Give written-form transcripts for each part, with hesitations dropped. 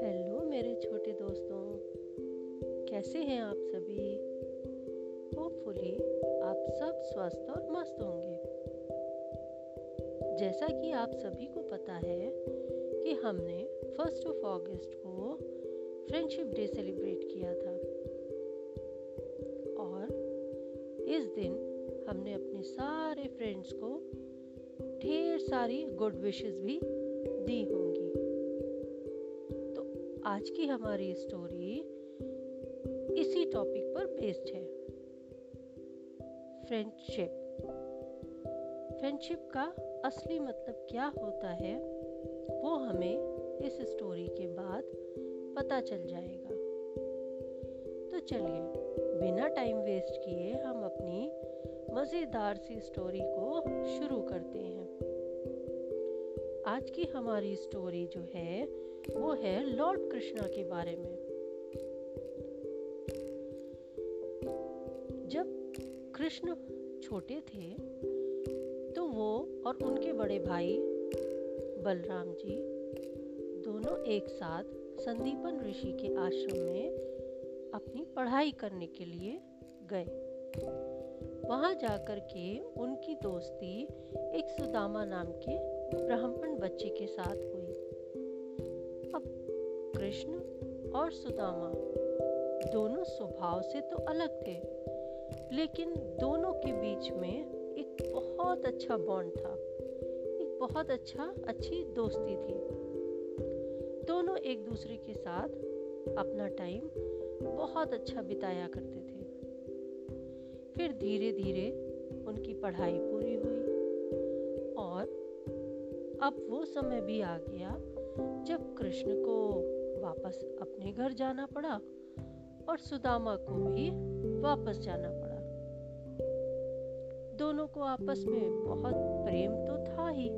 Hello मेरे छोटे दोस्तों, कैसे हैं आप सभी। होपफुली आप सब स्वस्थ और मस्त होंगे। जैसा कि आप सभी को पता है कि हमने 1 अगस्त को फ्रेंडशिप डे सेलिब्रेट किया था और इस दिन हमने अपने सारे फ्रेंड्स को ढेर सारी गुड विशेस भी दी होंगी। तो आज की हमारी स्टोरी इसी टॉपिक पर बेस्ड है, फ्रेंडशिप। फ्रेंडशिप का असली मतलब क्या होता है वो हमें इस स्टोरी के बाद पता चल जाएगा। तो चलिए बिना टाइम वेस्ट किए हम अपनी मज़ेदार सी स्टोरी को शुरू करते हैं। आज की हमारी स्टोरी जो है वो है लॉर्ड कृष्णा के बारे में। जब कृष्ण छोटे थे तो वो और उनके बड़े भाई बलराम जी दोनों एक साथ संदीपन ऋषि के आश्रम में अपनी पढ़ाई करने के लिए गए। वहां जाकर के उनकी दोस्ती एक सुदामा नाम के ब्राह्मण बच्चे के साथ हुई। अब कृष्ण और सुदामा दोनों स्वभाव से तो अलग थे, लेकिन दोनों के बीच में एक बहुत अच्छा बॉन्ड था, एक बहुत अच्छी दोस्ती थी। दोनों एक दूसरे के साथ अपना टाइम बहुत अच्छा बिताया करते थे। फिर धीरे धीरे उनकी पढ़ाई पूरी हुई और अब वो समय भी आ गया जब कृष्ण को वापस अपने घर जाना पड़ा और सुदामा को भी वापस जाना पड़ा। दोनों को आपस में बहुत प्रेम तो था ही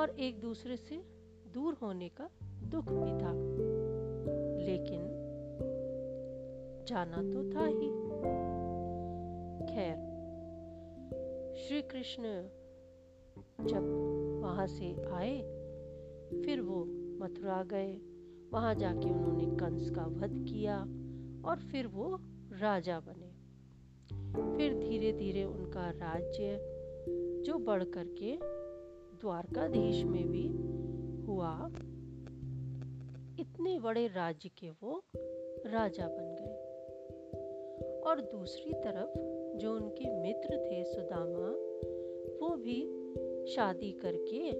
और एक दूसरे से दूर होने का दुख भी था, लेकिन जाना तो था ही। खैर, श्री कृष्ण जब वहां से आए फिर वो मथुरा गए। वहां जाके उन्होंने कंस का वध किया और फिर वो राजा बने। फिर धीरे धीरे उनका राज्य जो बढ़ करके द्वारकाधीश में भी हुआ, इतने बड़े राज्य के वो राजा बन गए। और दूसरी तरफ जो उनके मित्र थे सुदामा, वो भी शादी करके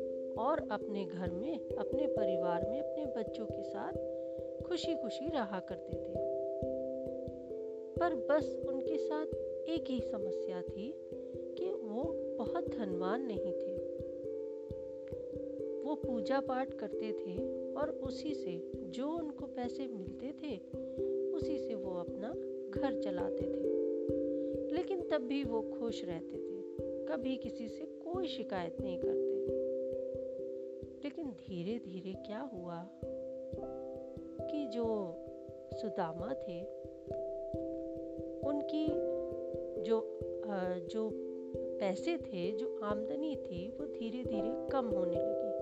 और अपने घर में, अपने परिवार में, अपने बच्चों के साथ खुशी खुशी रहा करते थे। पर बस उनके साथ एक ही समस्या थी कि वो बहुत धनवान नहीं थे। वो पूजा पाठ करते थे और उसी से जो उनको पैसे मिलते थे उसी से वो अपना घर चलाते थे, लेकिन तब भी वो खुश रहते थे, कभी किसी से कोई शिकायत नहीं करते। लेकिन धीरे धीरे क्या हुआ कि जो सुदामा थे उनकी जो पैसे थे, जो आमदनी थी, वो धीरे धीरे कम होने लगी।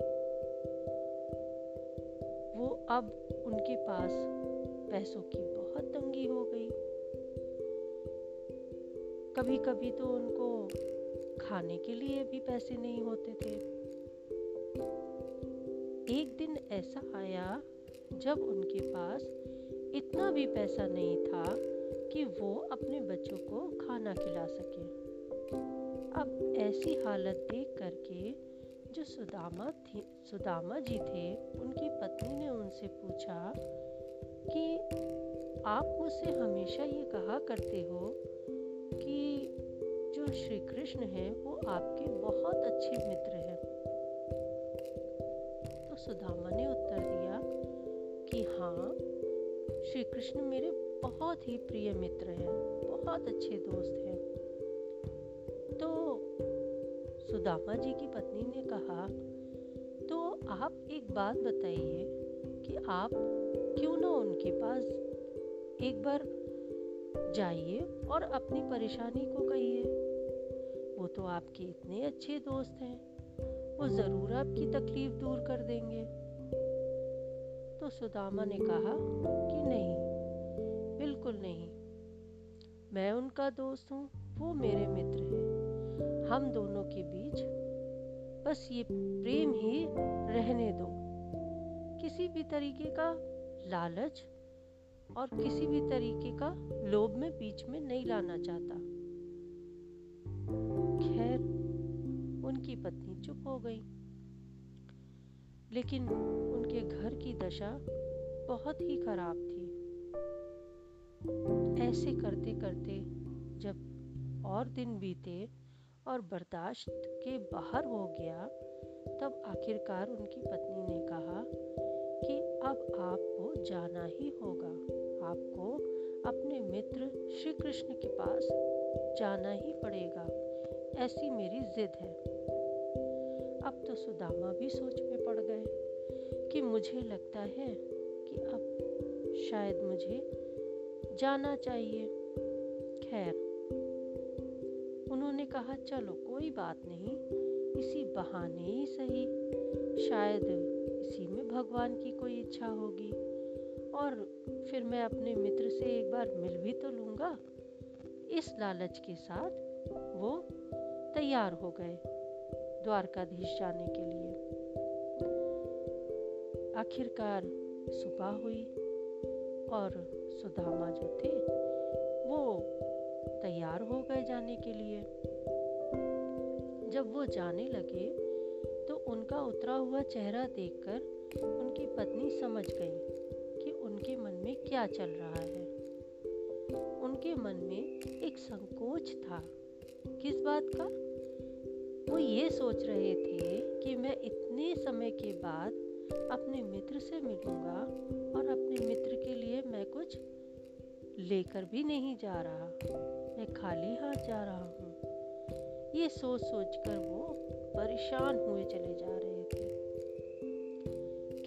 वो अब उनके पास पैसों की बहुत तंगी हो गई। कभी कभी तो उनको खाने के लिए भी पैसे नहीं होते थे। एक दिन ऐसा आया जब उनके पास इतना भी पैसा नहीं था कि वो अपने बच्चों को खाना खिला सके। अब ऐसी हालत देख करके जो सुदामा जी थे उनकी पत्नी ने उनसे पूछा कि आप मुझसे हमेशा ये कहा करते हो कि जो श्री कृष्ण है वो आपके बहुत अच्छे मित्र हैं। तो सुदामा ने उत्तर दिया कि हाँ, श्री कृष्ण मेरे बहुत ही प्रिय मित्र हैं, बहुत अच्छे दोस्त हैं। तो सुदामा जी की पत्नी ने कहा, तो आप एक बात बताइए कि आप क्यों ना उनके पास एक बार जाइए और अपनी परेशानी को कहिए। वो तो आपके इतने अच्छे दोस्त हैं, वो जरूर आपकी तकलीफ दूर कर देंगे। तो सुदामा ने कहा कि नहीं, बिल्कुल नहीं, मैं उनका दोस्त हूँ, वो मेरे मित्र हैं, हम दोनों के बीच बस ये प्रेम ही रहने दो। किसी भी तरीके का लालच और किसी भी तरीके का लोभ में बीच में नहीं लाना चाहता। खैर, उनकी पत्नी चुप हो गई, लेकिन उनके घर की दशा बहुत ही खराब थी। ऐसे करते करते जब और दिन बीते और बर्दाश्त के बाहर हो गया, तब आखिरकार उनकी पत्नी ने कहा कि अब आपको जाना ही होगा, आपको अपने मित्र श्री कृष्ण के पास जाना ही पड़ेगा, ऐसी मेरी जिद है। अब तो सुदामा भी सोच में पड़ गए कि मुझे लगता है कि अब शायद मुझे जाना चाहिए। खैर, उन्होंने कहा चलो कोई बात नहीं, इसी बहाने ही सही, शायद इसी में भगवान की कोई इच्छा होगी और फिर मैं अपने मित्र से एक बार मिल भी तो लूँगा। इस लालच के साथ वो तैयार हो गए द्वारकाधीश जाने के लिए। आखिरकार सुबह हुई और सुदामा जो थे वो तैयार हो गए जाने के लिए। जब वो जाने लगे तो उनका उतरा हुआ चेहरा देखकर उनकी पत्नी समझ गई कि उनके मन में क्या चल रहा है। उनके मन में एक संकोच था, किस बात का? वो ये सोच रहे थे कि मैं इतने समय के बाद अपने मित्र से मिलूंगा और अपने मित्र के लिए मैं कुछ लेकर भी नहीं जा रहा, मैं खाली हाथ जा रहा हूँ। ये सोच सोच कर वो परेशान हुए चले जा रहे थे।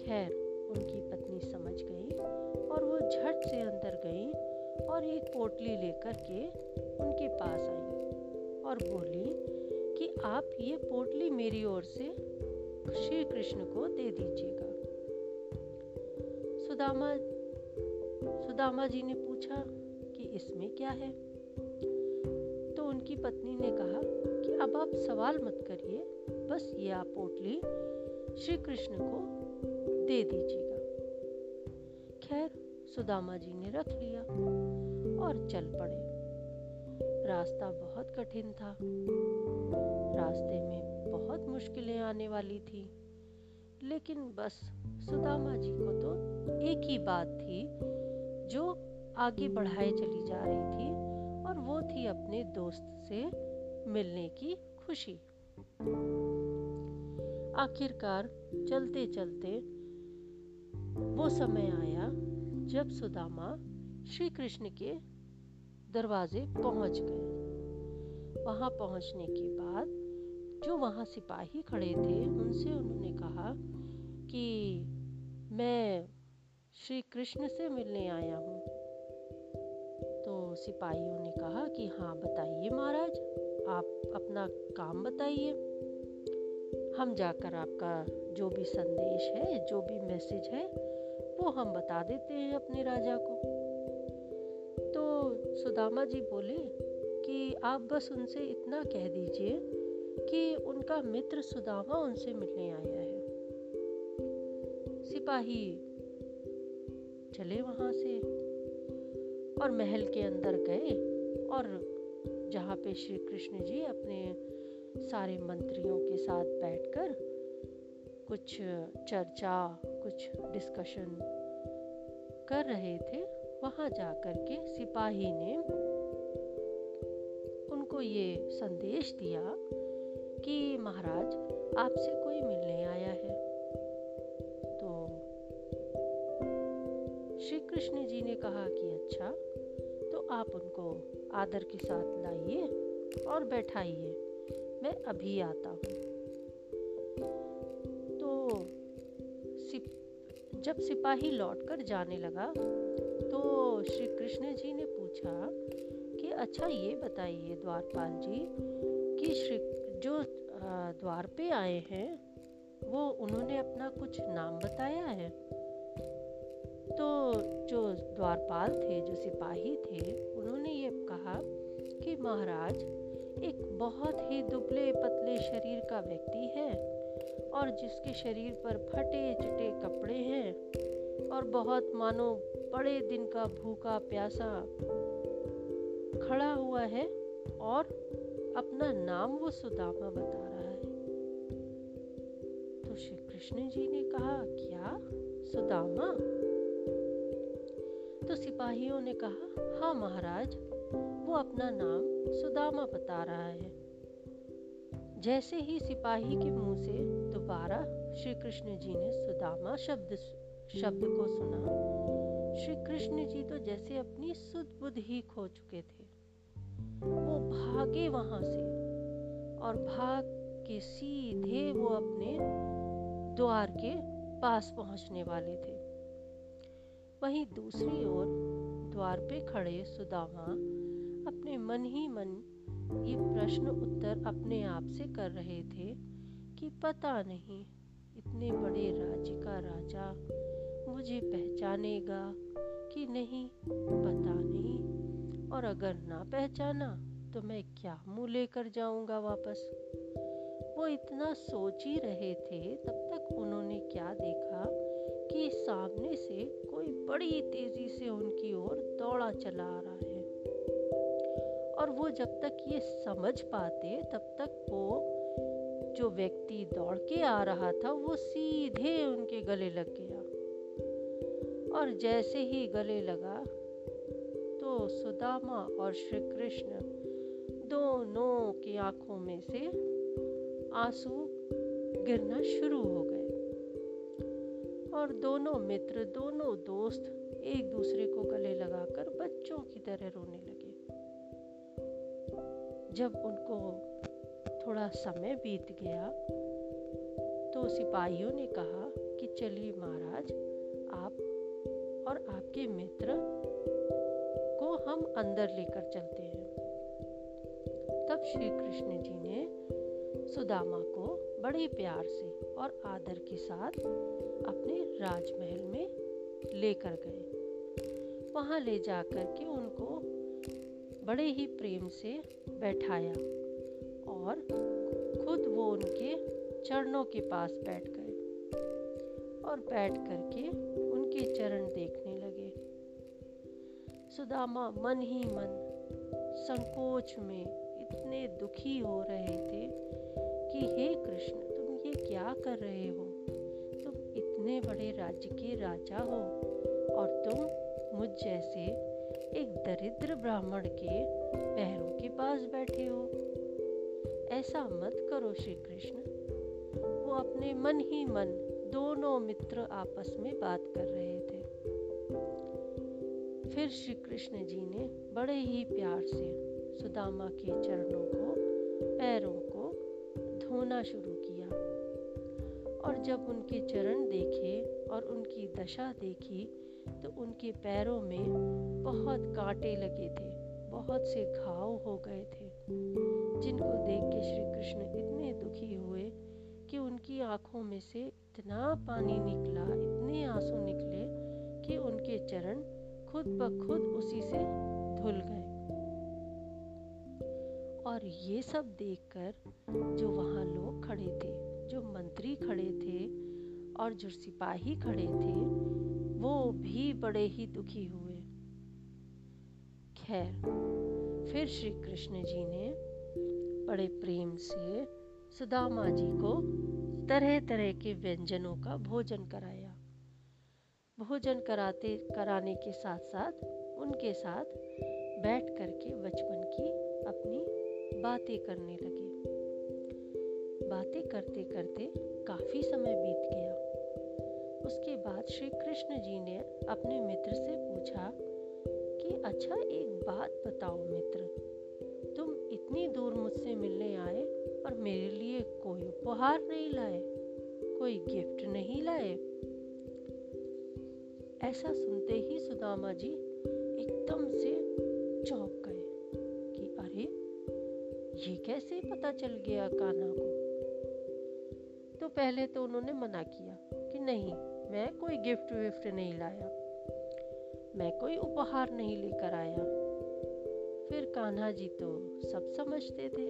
खैर, उनकी पत्नी समझ गई और वो झट से अंदर गई और एक पोटली लेकर के उनके पास आई और बोली कि आप ये पोटली मेरी ओर से श्री कृष्ण को दे दीजिएगा। सुदामा जी ने पूछा कि इसमें क्या है? तो उनकी पत्नी ने कहा कि अब आप सवाल मत करिए, बस ये आप पोटली श्री कृष्ण को दे दीजिएगा। खैर, सुदामा जी ने रख लिया और चल पड़े। रास्ता बहुत कठिन था, रास्ते में बहुत मुश्किलें आने वाली थी, लेकिन बस सुदामा जी को तो एक ही बात थी जो आगे बढ़ाए चली जा रही थी, और वो थी अपने दोस्त से मिलने की खुशी। आखिरकार चलते चलते वो समय आया जब सुदामा श्री कृष्ण के दरवाजे पहुंच गए। वहां पहुंचने के बाद जो वहां सिपाही खड़े थे उनसे उन्होंने कहा कि मैं श्री कृष्ण से मिलने आया हूँ। तो सिपाहियों ने कहा कि हाँ बताइए महाराज, आप अपना काम बताइए, हम जाकर आपका जो भी संदेश है, जो भी मैसेज है, वो हम बता देते हैं अपने राजा को। तो सुदामा जी बोले कि आप बस उनसे इतना कह दीजिए कि उनका मित्र सुदामा उनसे मिलने आया है। सिपाही चले वहाँ से और महल के अंदर गए और जहाँ पे श्री कृष्ण जी अपने सारे मंत्रियों के साथ बैठकर कुछ चर्चा, कुछ डिस्कशन कर रहे थे, वहाँ जाकर के सिपाही ने उनको ये संदेश दिया कि महाराज आपसे कोई मिलने आया है। तो श्री कृष्ण जी ने कहा कि अच्छा, तो आप उनको आदर के साथ लाइए और बैठाइए, मैं अभी आता हूँ। तो जब सिपाही लौटकर जाने लगा तो श्री कृष्ण जी ने पूछा कि अच्छा ये बताइए द्वारपाल जी कि जो द्वार पे आए हैं वो उन्होंने अपना कुछ नाम बताया है? तो जो द्वारपाल थे, जो सिपाही थे, उन्होंने ये कहा कि महाराज एक बहुत ही दुबले पतले शरीर का व्यक्ति है और जिसके शरीर पर फटे चटे कपड़े हैं और बहुत मानो बड़े दिन का भूखा प्यासा खड़ा हुआ है और अपना नाम वो सुदामा बता रहा है। तो श्री कृष्ण जी ने कहा, क्या सुदामा? तो सिपाहियों ने कहा, हाँ महाराज, वो अपना नाम सुदामा बता रहा है। जैसे ही सिपाही के मुंह से दोबारा श्री कृष्ण जी ने सुदामा शब्द को सुना, श्री कृष्ण जी तो जैसे अपनी सुध बुध ही खो चुके थे। वो भागे वहां से और भाग के सीधे वो अपने द्वार के पास पहुंचने वाले थे। वहीं दूसरी ओर द्वार पे खड़े सुदामा अपने मन ही मन ये प्रश्न उत्तर अपने आप से कर रहे थे कि पता नहीं इतने बड़े राज्य का राजा मुझे पहचानेगा कि नहीं, पता नहीं, और अगर ना पहचाना तो मैं क्या मुंह लेकर जाऊंगा वापस। वो इतना सोच ही रहे थे, तब तक उन्होंने क्या देखा कि सामने से कोई बड़ी तेजी से उनकी ओर दौड़ा चला आ रहा है। और वो जब तक ये समझ पाते, तब तक वो जो व्यक्ति दौड़ के आ रहा था वो सीधे उनके गले लग गया। और जैसे ही गले लगा तो सुदामा और श्री कृष्ण दोनों की आंखों में से आंसू गिरना शुरू हो गए और दोनों मित्र, दोनों दोस्त एक दूसरे को गले लगाकर बच्चों की तरह रोने लगे। जब उनको थोड़ा समय बीत गया तो सिपाहियों ने कहा कि चलिए महाराज, आप और आपके मित्र को हम अंदर लेकर चलते हैं। तब श्री कृष्ण जी ने सुदामा को बड़े प्यार से और आदर के साथ अपने राजमहल में लेकर गए। वहाँ ले जाकर के उनको बड़े ही प्रेम से बैठाया और खुद वो उनके चरणों के पास बैठ गए और बैठ करके उनके चरण देखने लगे। सुदामा मन ही मन संकोच में इतने दुखी हो रहे थे कि हे कृष्ण, तुम ये क्या कर रहे हो? तुम इतने बड़े राज्य के राजा हो और तुम मुझ जैसे एक दरिद्र ब्राह्मण के पैरों के पास बैठे हो। ऐसा मत करो श्री कृष्ण। वो अपने मन ही मन दोनों मित्र आपस में बात कर रहे थे। फिर श्री कृष्ण जी ने बड़े ही प्यार से सुदामा के चरणों को, पैरों को धोना शुरू किया और जब उनके चरण देखे और उनकी दशा देखी तो उनके पैरों में बहुत कांटे लगे थे, बहुत से घाव हो गए थे, जिनको देख के श्री कृष्ण इतने दुखी हुए कि उनकी आंखों में से इतना पानी निकला, इतने आंसू निकले कि उनके चरण खुद ब खुद उसी से धुल गए। और ये सब देखकर जो वहाँ लोग खड़े थे, जो मंत्री खड़े थे और जो सिपाही खड़े थे, वो भी बड़े ही दुखी हुए। खैर, फिर श्री कृष्ण जी ने बड़े प्रेम से सुदामा जी को तरह तरह के व्यंजनों का भोजन कराया। भोजन कराने के साथ साथ उनके साथ बैठ करके बचपन की अपनी बातें करने लगे। बातें करते करते काफी समय बीत गया। उसके बाद श्री कृष्ण जी ने अपने मित्र से पूछा कि अच्छा एक बात बताओ मित्र, तुम इतनी दूर मुझसे मिलने आए और मेरे लिए कोई उपहार नहीं लाए, कोई गिफ्ट नहीं लाए। ऐसा सुनते ही सुदामा जी एकदम से चौंक गए कि अरे, ये कैसे पता चल गया कान्हा को तो पहले तो उन्होंने मना किया कि नहीं, मैं कोई गिफ्ट विफ्ट नहीं लाया, मैं कोई उपहार नहीं लेकर आया। फिर कान्हा जी तो सब समझते थे,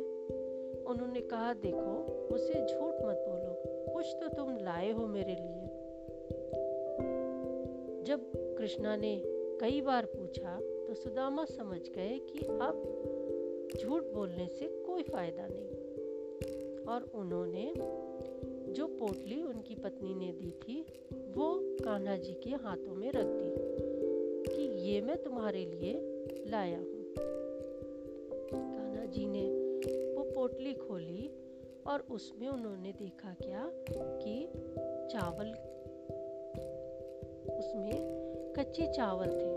उन्होंने कहा देखो मुझसे झूठ मत बोलो, कुछ तो तुम लाए हो मेरे लिए। जब कृष्णा ने कई बार पूछा तो सुदामा समझ गए कि अब झूठ बोलने से कोई फायदा नहीं, और उन्होंने जो पोटली उनकी पत्नी ने दी थी वो कान्हा जी के हाथों में रख दी कि ये मैं तुम्हारे लिए लाया हूँ। कान्हा जी ने वो पोटली खोली और उसमें उन्होंने देखा क्या कि चावल, उसमें कच्चे चावल थे।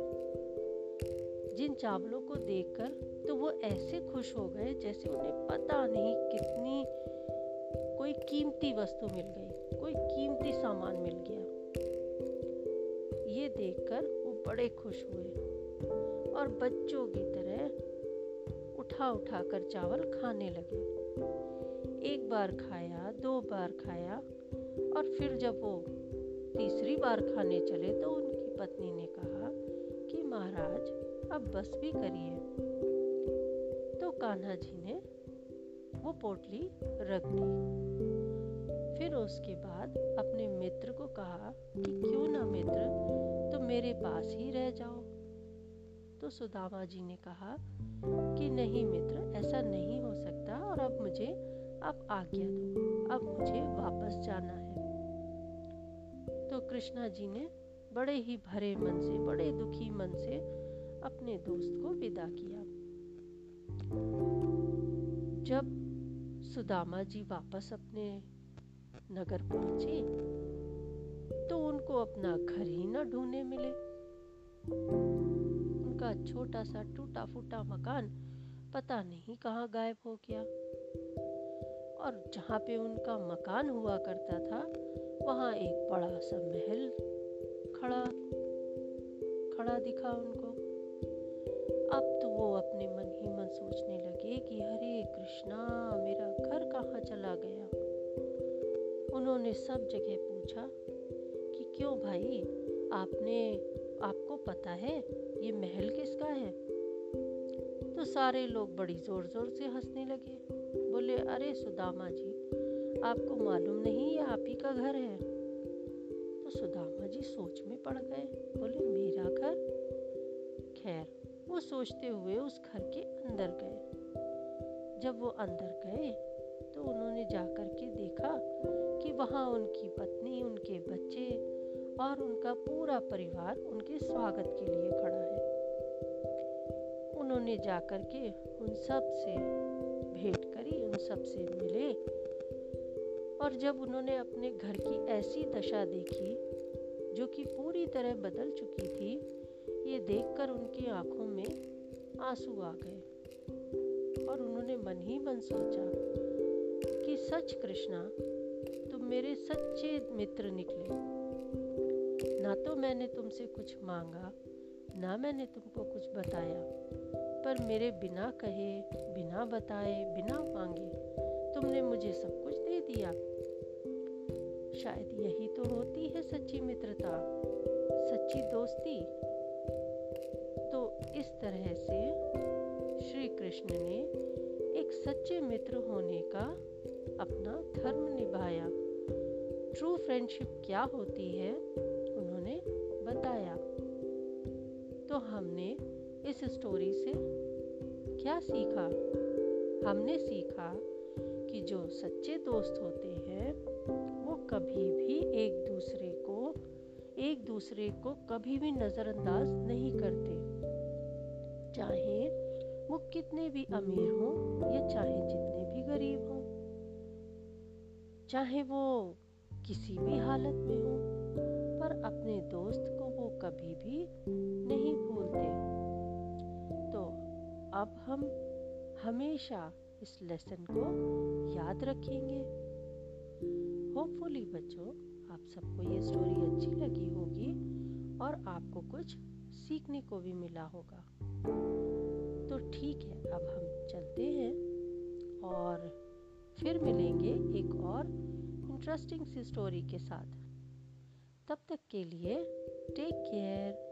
जिन चावलों को देखकर तो वो ऐसे खुश हो गए जैसे उन्हें पता नहीं कितनी कोई कीमती वस्तु मिल गई, कोई कीमती सामान मिल गया। ये देखकर वो बड़े खुश हुए और बच्चों की तरह उठा उठा कर चावल खाने लगे। एक बार खाया, दो बार खाया, और फिर जब वो तीसरी बार खाने चले तो उनकी पत्नी ने कहा कि महाराज अब बस भी करिए। तो कान्हा जी ने वो पोटली रख दी। फिर उसके बाद अपने मित्र को कहा कि क्यों ना मित्र तुम मेरे पास ही रह जाओ। तो सुदामा जी ने कहा कि नहीं मित्र, ऐसा नहीं हो सकता, और अब मुझे आप आज्ञा दो, अब मुझे वापस जाना है। तो कृष्णा जी ने बड़े ही भरे मन से, बड़े दुखी मन से अपने दोस्त को विदा किया। जब सुदामा जी वापस अपने नगर पहुंचे तो उनको अपना घर ही न ढूंढने मिले। उनका छोटा सा टूटा फूटा मकान पता नहीं कहाँ गायब हो गया, और जहाँ पे उनका मकान हुआ करता था वहाँ एक बड़ा सा महल खड़ा दिखा उनको। अब तो वो अपने मन ही मन सोचने लगे कि हरे कृष्णा, मेरा घर कहाँ चला गया। उन्होंने सब जगह पूछा कि क्यों भाई, आपको पता है ये महल किसका है? तो सारे लोग बड़ी जोर जोर से हंसने लगे, बोले अरे सुदामा जी, आपको मालूम नहीं ये आप ही का घर है। तो सुदामा जी सोच में पड़ गए, बोले मेरा घर? खैर, वो सोचते हुए उस घर के अंदर गए। जब वो अंदर गए तो उन्होंने जाकर के देखा कि वहाँ उनकी पत्नी, उनके बच्चे और उनका पूरा परिवार उनके स्वागत के लिए खड़ा है। उन्होंने जाकर के उन सब से भेंट करी, उन सब से मिले, और जब उन्होंने अपने घर की ऐसी दशा देखी जो कि पूरी तरह बदल चुकी थी, ये देखकर उनकी आंखों में आंसू आ गए, और उन्होंने मन ही मन सोचा कि सच कृष्णा, तुम मेरे सच्चे मित्र निकले। ना तो मैंने तुमसे कुछ मांगा, ना मैंने तुमको कुछ बताया, पर मेरे बिना कहे, बिना बताए, बिना मांगे तुमने मुझे सब कुछ दे दिया। शायद यही तो होती है सच्ची मित्रता, सच्ची दोस्ती। तो इस तरह से श्री कृष्ण ने एक सच्चे मित्र होने का अपना धर्म निभाया। ट्रू फ्रेंडशिप क्या होती है उन्होंने बताया। तो हमने इस स्टोरी से क्या सीखा? हमने सीखा कि जो सच्चे दोस्त होते हैं वो कभी भी एक दूसरे को कभी भी नज़रअंदाज नहीं करते, चाहे वो कितने भी अमीर हो या चाहे जितने भी गरीब हो, चाहे वो किसी भी हालत में हो, पर अपने दोस्त को वो कभी भी नहीं भूलते। तो अब हम हमेशा इस लेसन को याद रखेंगे। होपफुली बच्चों, आप सबको ये स्टोरी अच्छी लगी होगी और आपको कुछ सीखने को भी मिला होगा। तो ठीक है, अब हम चलते हैं और फिर मिलेंगे एक और इंटरेस्टिंग सी स्टोरी के साथ। तब तक के लिए टेक केयर।